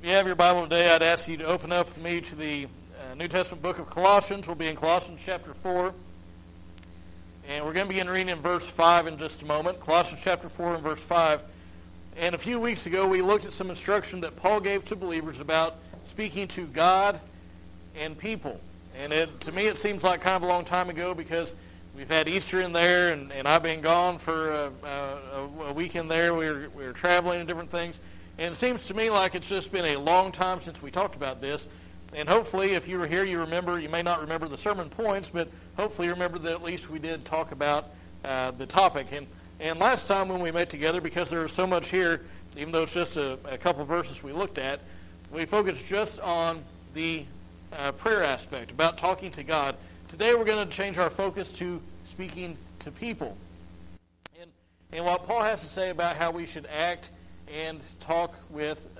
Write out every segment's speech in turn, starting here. If you have your Bible today, I'd ask you to open up with me to the New Testament book of Colossians. We'll be in Colossians chapter 4. And we're going to begin reading in verse 5 in just a moment. Colossians chapter 4 and verse 5. And a few weeks ago, we looked at some instruction that Paul gave to believers about speaking to God and people. And to me, it seems like kind of a long time ago because we've had Easter in there, and I've been gone for a week in there. We were traveling and different things. And it seems to me like it's just been a long time since we talked about this. And hopefully, if you were here, you remember. You may not remember the sermon points, but hopefully you remember that at least we did talk about the topic. And last time when we met together, because there was so much here, even though it's just a couple verses we looked at, we focused just on the prayer aspect, about talking to God. Today we're going to change our focus to speaking to people. And what Paul has to say about how we should act and talk with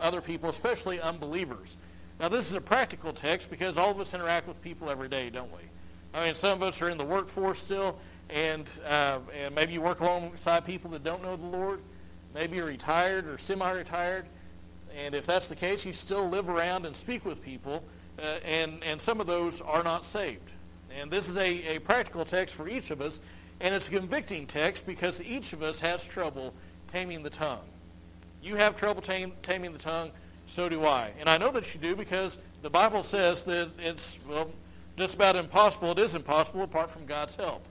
other people, especially unbelievers. Now this is a practical text because all of us interact with people every day, don't we? I mean, some of us are in the workforce still, and maybe you work alongside people that don't know the Lord. Maybe you're retired or semi-retired, and if that's the case, you still live around and speak with people, and some of those are not saved. And this is a practical text for each of us, and it's a convicting text because each of us has trouble taming the tongue. You have trouble taming the tongue, so do I. And I know that you do because the Bible says that it's, well, just about impossible. It is impossible apart from God's help.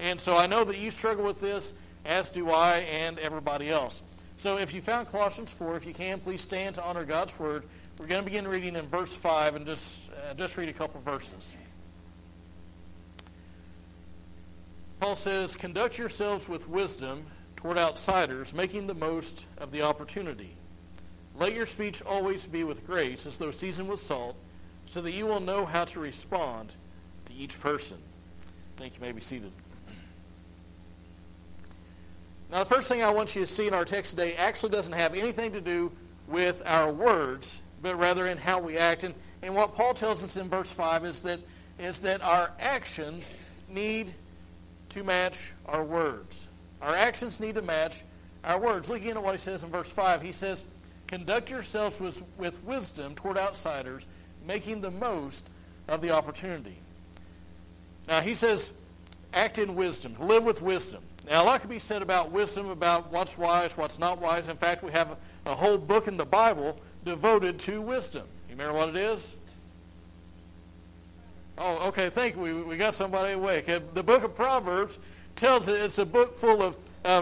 And so I know that you struggle with this, as do I and everybody else. So if you found Colossians 4, if you can, please stand to honor God's word. We're going to begin reading in verse 5 and just read a couple verses. Paul says, "Conduct yourselves with wisdom toward outsiders, making the most of the opportunity. Let your speech always be with grace, as though seasoned with salt, so that you will know how to respond to each person." Thank you. You may be seated. Now, the first thing I want you to see in our text today actually doesn't have anything to do with our words, but rather in how we act. And what Paul tells us in verse 5 is that our actions need to match our words. Our actions need to match our words. Look again at what he says in verse 5. He says, "Conduct yourselves with wisdom toward outsiders, making the most of the opportunity." Now, he says, act in wisdom, live with wisdom. Now, a lot can be said about wisdom, about what's wise, what's not wise. In fact, we have a whole book in the Bible devoted to wisdom. You remember what it is? Oh, okay, thank you. We got somebody awake. The book of Proverbs tells us it's a book full of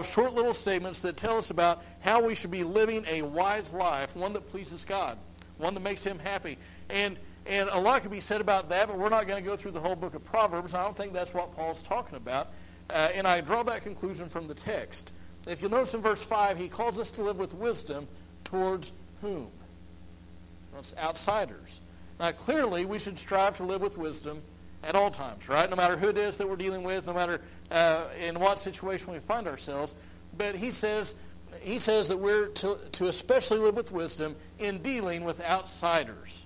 short little statements that tell us about how we should be living a wise life, one that pleases God, one that makes him happy. And a lot can be said about that, but we're not going to go through the whole book of Proverbs. I don't think that's what Paul's talking about. And I draw that conclusion from the text. If you'll notice in verse 5, he calls us to live with wisdom towards whom? That's outsiders. Now, clearly, we should strive to live with wisdom at all times, right? No matter who it is that we're dealing with, no matter in what situation we find ourselves. But he says that we're to especially live with wisdom in dealing with outsiders.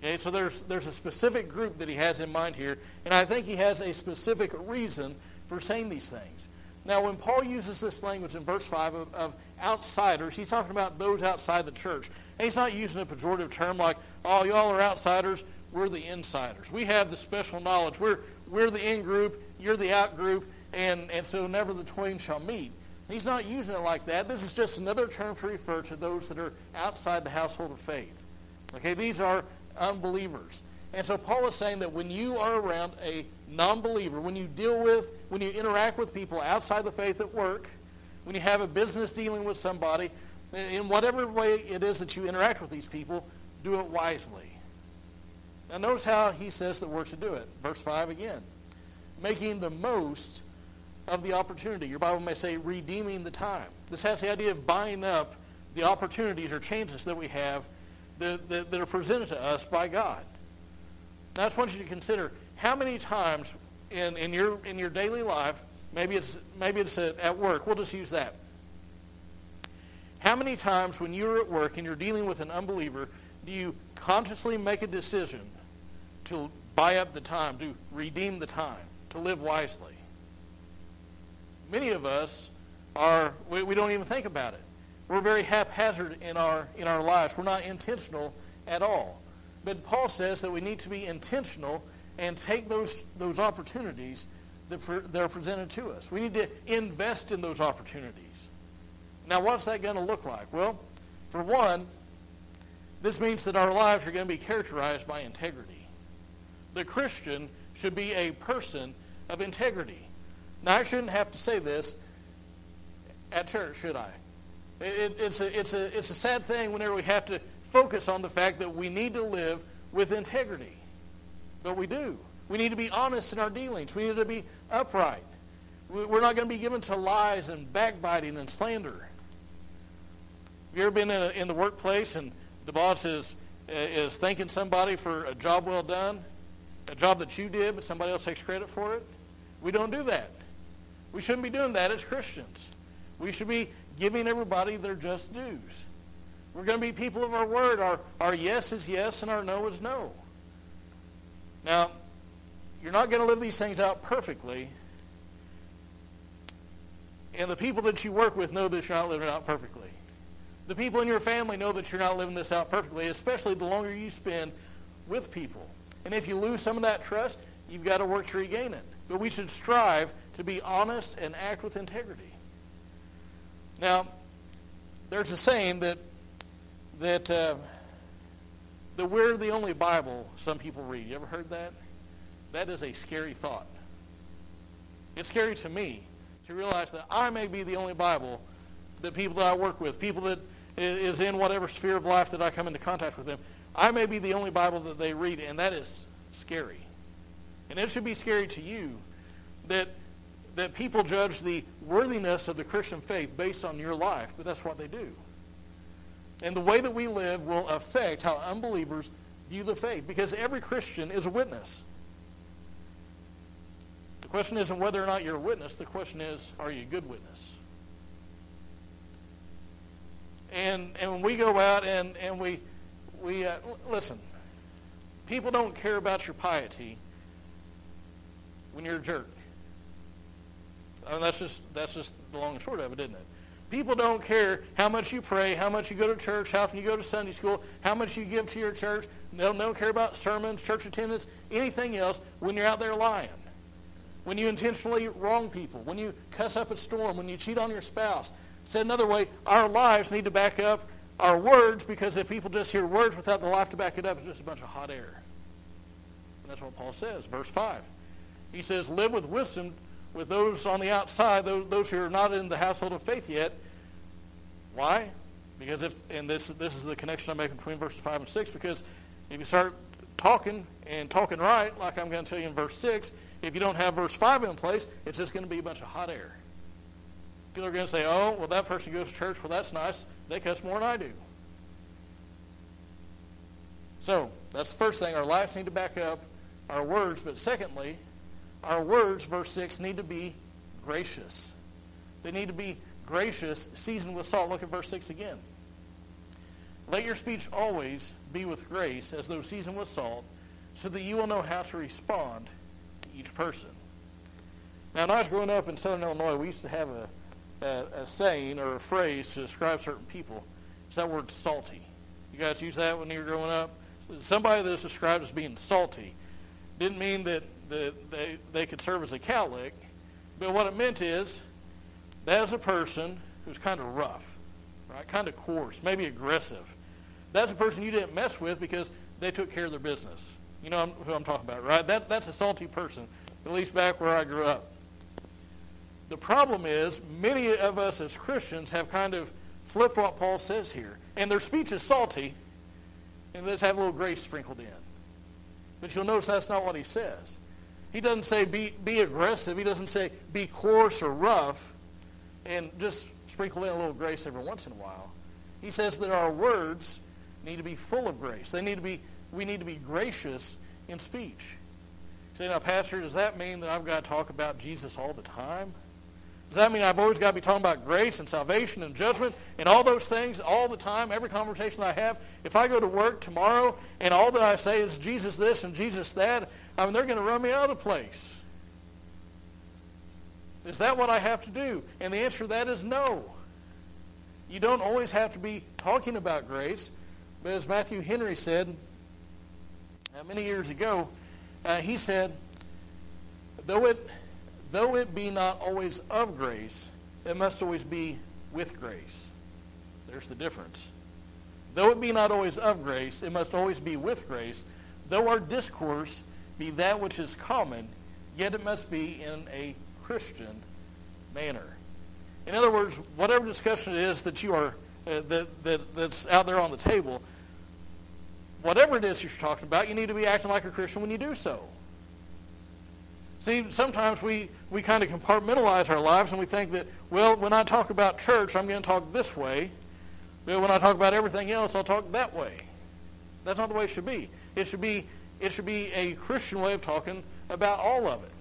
Okay, so there's a specific group that he has in mind here, and I think he has a specific reason for saying these things. Now, when Paul uses this language in verse 5 of outsiders, he's talking about those outside the church. And he's not using a pejorative term like, oh, y'all are outsiders, we're the insiders. We have the special knowledge. We're the in-group, you're the out-group, and so never the twain shall meet. He's not using it like that. This is just another term to refer to those that are outside the household of faith. Okay, these are unbelievers. And so Paul is saying that when you are around a non-believer, when you interact with people outside the faith at work, when you have a business dealing with somebody, in whatever way it is that you interact with these people, do it wisely. Now notice how he says that we're to do it. Verse 5 again. Making the most of the opportunity. Your Bible may say redeeming the time. This has the idea of buying up the opportunities or chances that we have that are presented to us by God. Now, I just want you to consider how many times in your daily life, maybe it's at work. We'll just use that. How many times when you're at work and you're dealing with an unbeliever, do you consciously make a decision to buy up the time, to redeem the time, to live wisely? Many of us we don't even think about it. We're very haphazard in our lives. We're not intentional at all. But Paul says that we need to be intentional and take those opportunities that are presented to us. We need to invest in those opportunities. Now, what's that going to look like? Well, for one, this means that our lives are going to be characterized by integrity. The Christian should be a person of integrity. Now, I shouldn't have to say this at church, should I? It's a sad thing whenever we have to focus on the fact that we need to live with integrity. But we do. We need to be honest in our dealings. We need to be upright. We're not going to be given to lies and backbiting and slander. Have you ever been in the workplace and the boss is thanking somebody for a job well done, a job that you did, but somebody else takes credit for it? We don't do that. We shouldn't be doing that as Christians. We should be giving everybody their just dues. We're going to be people of our word. Our yes is yes and our no is no. Now, you're not going to live these things out perfectly. And the people that you work with know that you're not living it out perfectly. The people in your family know that you're not living this out perfectly, especially the longer you spend with people. And if you lose some of that trust, you've got to work to regain it. But we should strive to be honest and act with integrity. Now, there's a saying that we're the only Bible some people read. You ever heard that? That is a scary thought. It's scary to me to realize that I may be the only Bible that people that I work with, people that is in whatever sphere of life that I come into contact with them, I may be the only Bible that they read, and that is scary. And it should be scary to you that people judge the worthiness of the Christian faith based on your life, but that's what they do. And the way that we live will affect how unbelievers view the faith, because every Christian is a witness. The question isn't whether or not you're a witness. The question is, are you a good witness? And when we go out and we listen, people don't care about your piety when you're a jerk. I mean, that's just the long and short of it, isn't it? People don't care how much you pray, how much you go to church, how often you go to Sunday school, how much you give to your church. They don't care about sermons, church attendance, anything else when you're out there lying. When you intentionally wrong people, when you cuss up a storm, when you cheat on your spouse. Said another way, our lives need to back up our words, because if people just hear words without the life to back it up, it's just a bunch of hot air. And that's what Paul says, verse 5. He says, live with wisdom with those on the outside, those who are not in the household of faith yet. Why? Because this is the connection I'm making between verses 5 and 6, because if you start talking right, like I'm going to tell you in verse 6, if you don't have verse 5 in place, it's just going to be a bunch of hot air. People are going to say, oh, well, that person goes to church. Well, that's nice. They cuss more than I do. So that's the first thing. Our lives need to back up our words. But secondly, our words, verse 6, need to be gracious. They need to be gracious, seasoned with salt. Look at verse 6 again. Let your speech always be with grace, as though seasoned with salt, so that you will know how to respond to each person. Now, when I was growing up in Southern Illinois, we used to have a saying or a phrase to describe certain people. It's that word salty. You guys use that when you were growing up? Somebody that's described as being salty didn't mean that they could serve as a cowlick, but what it meant is that is a person who's kind of rough, right? Kind of coarse, maybe aggressive. That's a person you didn't mess with because they took care of their business. You know who I'm talking about, right? That's a salty person, at least back where I grew up. The problem is many of us as Christians have kind of flipped what Paul says here. And their speech is salty, and let's have a little grace sprinkled in. But you'll notice that's not what he says. He doesn't say be aggressive. He doesn't say be coarse or rough and just sprinkle in a little grace every once in a while. He says that our words need to be full of grace. We need to be gracious in speech. You say, now, Pastor, does that mean that I've got to talk about Jesus all the time? Does that mean I've always got to be talking about grace and salvation and judgment and all those things all the time, every conversation I have? If I go to work tomorrow and all that I say is Jesus this and Jesus that, I mean, they're going to run me out of the place. Is that what I have to do? And the answer to that is no. You don't always have to be talking about grace. But as Matthew Henry said many years ago, he said, though it be not always of grace, it must always be with grace. There's the difference. Though it be not always of grace, it must always be with grace. Though our discourse be that which is common, yet it must be in a Christian manner. In other words, whatever discussion it is that you are that's out there on the table, whatever it is you're talking about, you need to be acting like a Christian when you do so. See, sometimes we kind of compartmentalize our lives and we think that, well, when I talk about church, I'm going to talk this way. But when I talk about everything else, I'll talk that way. That's not the way it should be. It should be a Christian way of talking about all of it.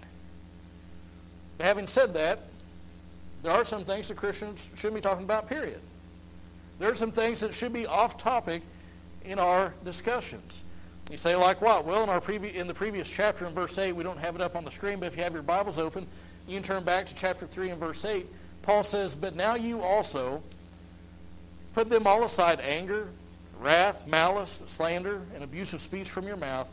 But having said that, there are some things that Christians shouldn't be talking about, period. There are some things that should be off topic in our discussions. You say, like what? Well, in the previous chapter in verse 8, we don't have it up on the screen, but if you have your Bibles open, you can turn back to chapter 3 and verse 8. Paul says, "But now you also put them all aside, anger, wrath, malice, slander, and abusive speech from your mouth.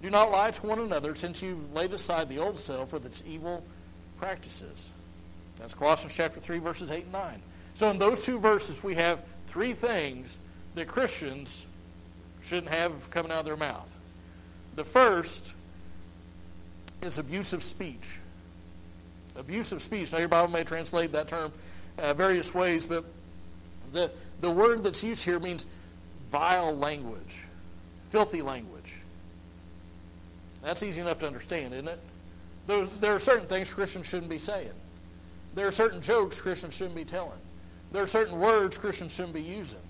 Do not lie to one another, since you've laid aside the old self with its evil practices." That's Colossians chapter 3, verses 8 and 9. So in those two verses, we have three things that Christians shouldn't have coming out of their mouth. The first is abusive speech. Abusive speech. Now your Bible may translate that term various ways, but the word that's used here means vile language, filthy language. That's easy enough to understand, isn't it? There are certain things Christians shouldn't be saying. There are certain jokes Christians shouldn't be telling. There are certain words Christians shouldn't be using.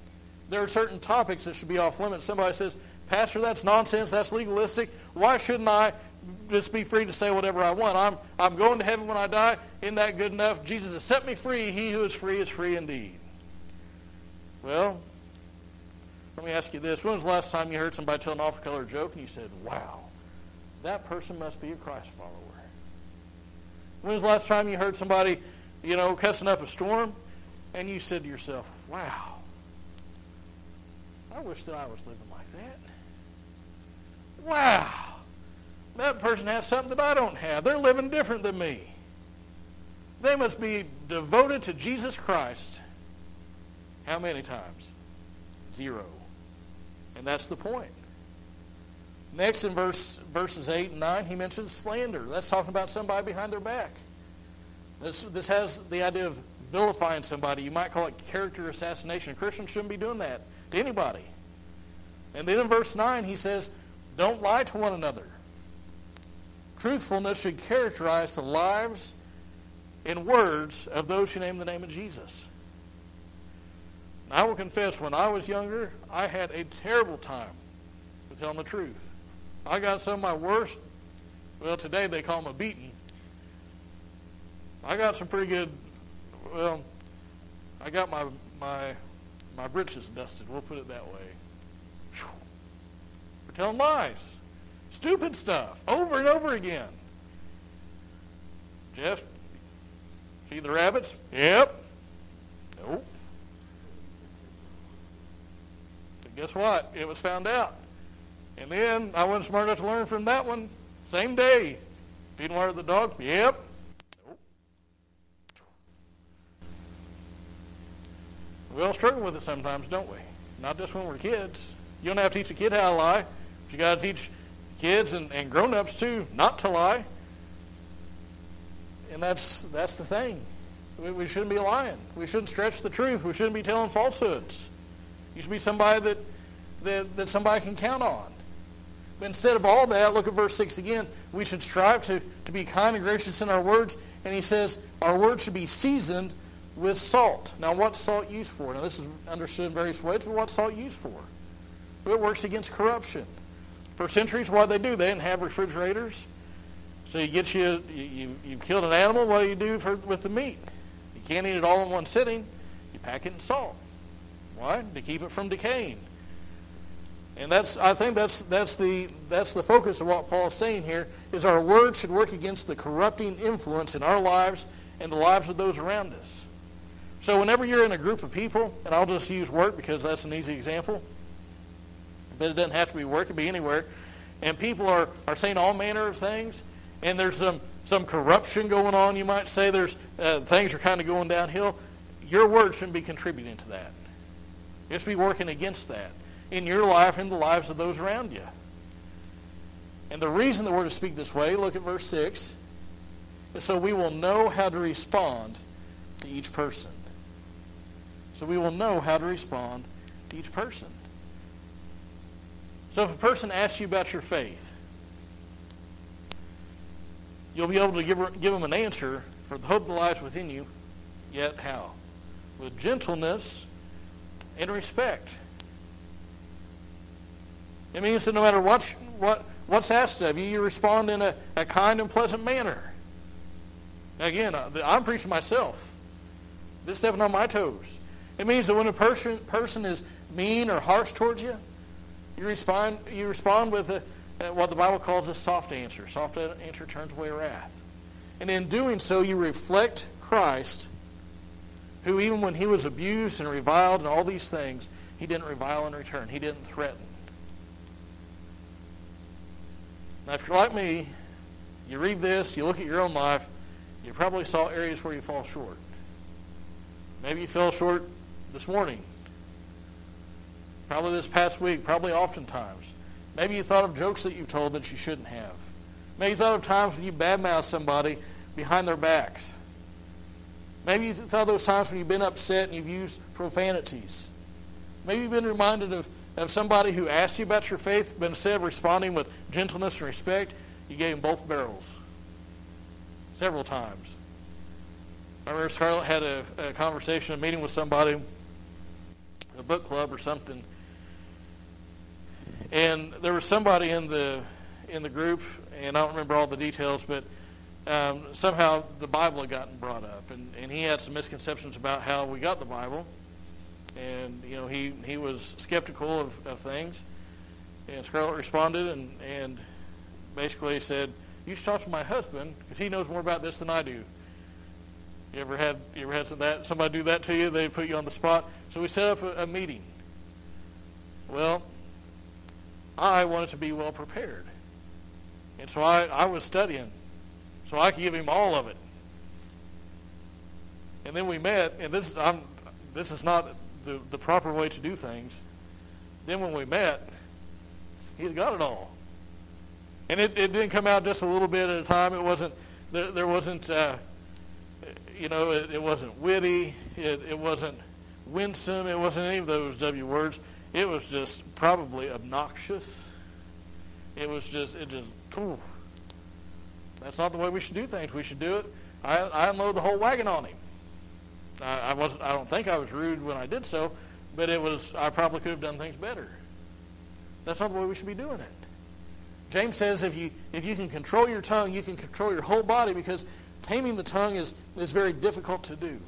There are certain topics that should be off limits. Somebody says, "Pastor, that's nonsense, that's legalistic. Why shouldn't I just be free to say whatever I want? I'm going to heaven when I die. Isn't that good enough? Jesus has set me free. He who is free indeed." Well, let me ask you this. When was the last time you heard somebody tell an off-color joke and you said, "Wow, that person must be a Christ follower"? When was the last time you heard somebody, cussing up a storm and you said to yourself, "Wow, I wish that I was living like that. Wow, that person has something that I don't have. They're living different than me. They must be devoted to Jesus Christ"? How many times? Zero. And that's the point. Next, in verses 8 and 9, he mentions slander. That's talking about somebody behind their back. This has the idea of vilifying somebody. You might call it character assassination. Christians shouldn't be doing that to anybody. And then in verse 9 he says, "Don't lie to one another." Truthfulness should characterize the lives and words of those who name the name of Jesus. And I will confess, when I was younger, I had a terrible time with telling the truth. I got some of my worst, well, today they call them a beating. I got some pretty good, well, I got my britches dusted, we'll put it that way. We're telling lies. Stupid stuff, over and over again. "Jeff, see the rabbits?" "Yep." "Nope." But guess what? It was found out. And then I wasn't smart enough to learn from that one. Same day. "Feeding water to the dog?" "Yep." We all struggle with it sometimes, don't we? Not just when we're kids. You don't have to teach a kid how to lie, but you got to teach kids and grown-ups too not to lie. And that's the thing. We shouldn't be lying. We shouldn't stretch the truth. We shouldn't be telling falsehoods. You should be somebody that somebody can count on. But instead of all that, look at verse 6 again. We should strive to be kind and gracious in our words. And he says our words should be seasoned with salt. Now, what's salt used for? Now, this is understood in various ways, but what's salt used for? It works against corruption. For centuries, what did they do? They didn't have refrigerators. So you killed an animal, what do you do with the meat? You can't eat it all in one sitting. You pack it in salt. Why? To keep it from decaying. And I think that's the focus of what Paul's saying here, is our words should work against the corrupting influence in our lives and the lives of those around us. So whenever you're in a group of people, and I'll just use work because that's an easy example, but it doesn't have to be work, it could be anywhere, and people are saying all manner of things, and there's some corruption going on, you might say, there's things are kind of going downhill, your word shouldn't be contributing to that. It should be working against that in your life, in the lives of those around you. And the reason that we're to speak this way, look at verse 6, is so we will know how to respond to each person. So we will know how to respond to each person. So if a person asks you about your faith, you'll be able to give them an answer for the hope that lies within you, yet how? With gentleness and respect. It means that no matter what's asked of you, you respond in a kind and pleasant manner. Again, I'm preaching myself. This is stepping on my toes. It means that when a person is mean or harsh towards you, you respond with what the Bible calls a soft answer. Soft answer turns away wrath. And in doing so, you reflect Christ, who even when he was abused and reviled and all these things, he didn't revile in return. He didn't threaten. Now, if you're like me, you read this, you look at your own life, you probably saw areas where you fall short. Maybe you fell short this morning. Probably this past week, probably oftentimes. Maybe you thought of jokes that you've told that you shouldn't have. Maybe you thought of times when you badmouthed somebody behind their backs. Maybe you thought of those times when you've been upset and you've used profanities. Maybe you've been reminded of somebody who asked you about your faith, but instead of responding with gentleness and respect, you gave them both barrels several times. I remember Scarlett had a conversation, a meeting with somebody in a book club or something, and there was somebody in the group, and I don't remember all the details, but somehow the Bible had gotten brought up, and he had some misconceptions about how we got the Bible. And, you know, he was skeptical of things. And Scarlett responded and basically said, "You should talk to my husband because he knows more about this than I do." You ever had somebody do that to you? They put you on the spot. So we set up a meeting. Well, I wanted to be well prepared. And so I was studying so I could give him all of it. And then we met, and this is not the proper way to do things. Then when we met, he's got it all, and it didn't come out just a little bit at a time. It wasn't there wasn't it wasn't witty, it wasn't winsome, it wasn't any of those W words. It was just probably obnoxious. It was just ooh, that's not the way we should do things. We should do it. I unload the whole wagon on him. I wasn't. I don't think I was rude when I did so, but it was. I probably could have done things better. That's not the way we should be doing it. James says, if you can control your tongue, you can control your whole body, because taming the tongue is very difficult to do.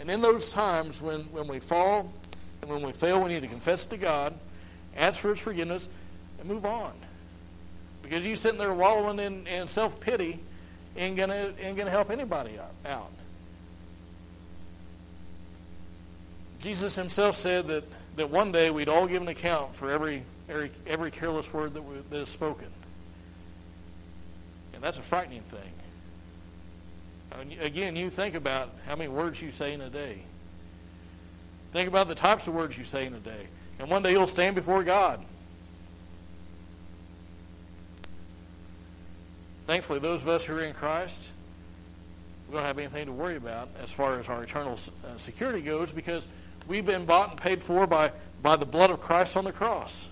And in those times when we fall and when we fail, we need to confess to God, ask for His forgiveness, and move on. Because you sitting there wallowing in self-pity ain't gonna help anybody out. Jesus himself said that one day we'd all give an account for every careless word that is spoken. And that's a frightening thing. I mean, again, you think about how many words you say in a day. Think about the types of words you say in a day. And one day you'll stand before God. Thankfully, those of us who are in Christ, we don't have anything to worry about as far as our eternal security goes, because we've been bought and paid for by the blood of Christ on the cross.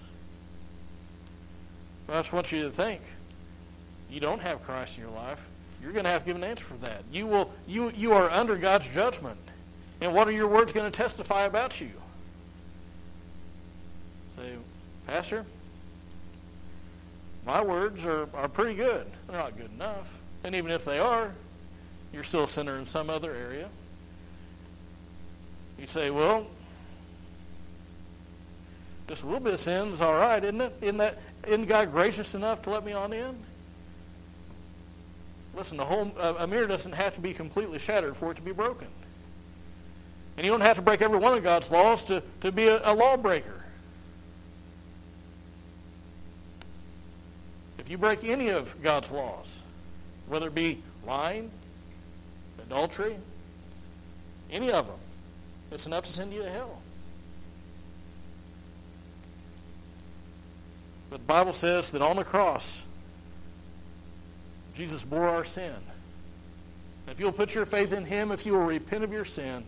But I just want you to think, you don't have Christ in your life. You're going to have to give an answer for that. You are under God's judgment. And what are your words going to testify about you? Say, "Pastor, my words are pretty good." They're not good enough. And even if they are, you're still a sinner in some other area. You say, "Well, just a little bit of sin is all right, isn't it? Isn't God gracious enough to let me on in?" Listen, a mirror doesn't have to be completely shattered for it to be broken. And you don't have to break every one of God's laws to be a lawbreaker. If you break any of God's laws, whether it be lying, adultery, any of them, it's enough to send you to hell. But the Bible says that on the cross, Jesus bore our sin. If you'll put your faith in him, if you will repent of your sin,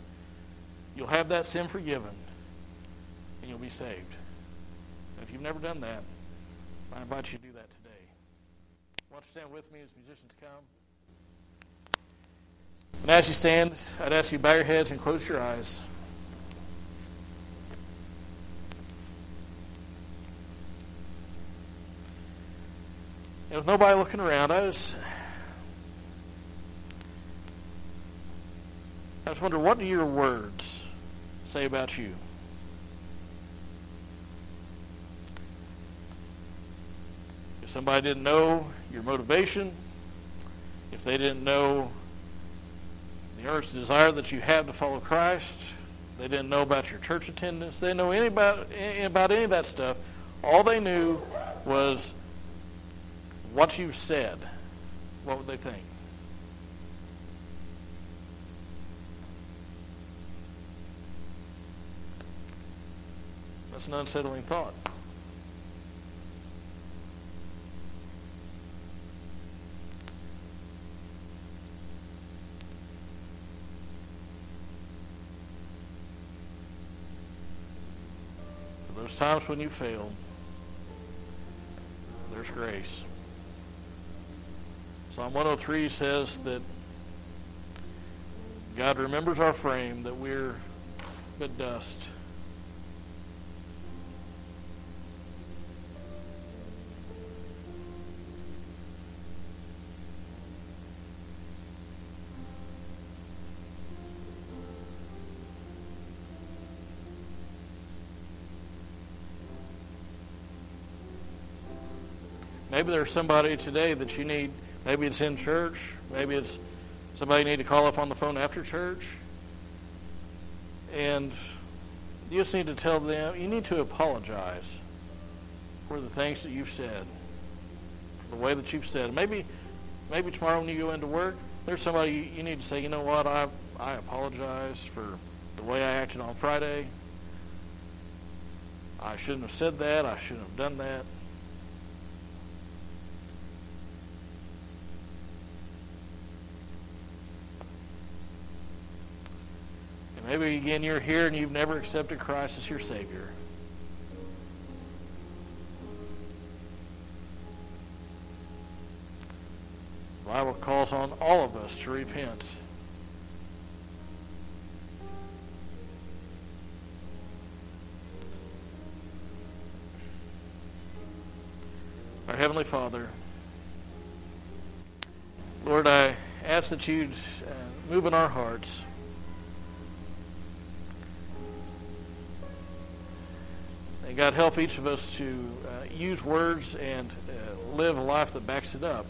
you'll have that sin forgiven, and you'll be saved. If you've never done that, I invite you to do that today. Why don't you stand with me as musicians come? And as you stand, I'd ask you to bow your heads and close your eyes. And with nobody looking around, I just wonder, what do your words say about you? If somebody didn't know your motivation, if they didn't know the earnest desire that you have to follow Christ, they didn't know about your church attendance, they didn't know about any of that stuff. All they knew was what you said. What would they think? That's an unsettling thought. For those times when you failed, there's grace. Psalm 103 says that God remembers our frame, that we're but dust. Maybe there's somebody today that you need, maybe it's in church, maybe it's somebody you need to call up on the phone after church, and you just need to tell them, you need to apologize for the things that you've said, for the way that you've said. Maybe tomorrow when you go into work, there's somebody you need to say, you know what, I apologize for the way I acted on Friday. I shouldn't have said that, I shouldn't have done that. Maybe, again, you're here and you've never accepted Christ as your Savior. The Bible calls on all of us to repent. Our Heavenly Father, Lord, I ask that you'd move in our hearts . God, help each of us to use words and live a life that backs it up,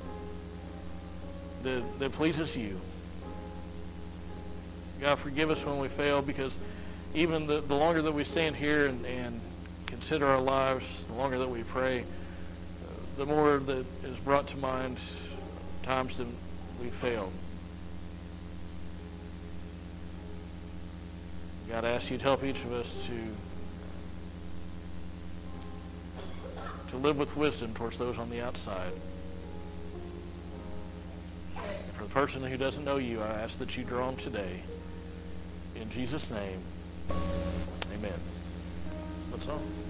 that pleases you. God, forgive us when we fail, because even the longer that we stand here and consider our lives, the longer that we pray, the more that is brought to mind times that we failed. God, I ask you to help each of us to live with wisdom towards those on the outside. And for the person who doesn't know you, I ask that you draw them today. In Jesus' name, amen. That's all.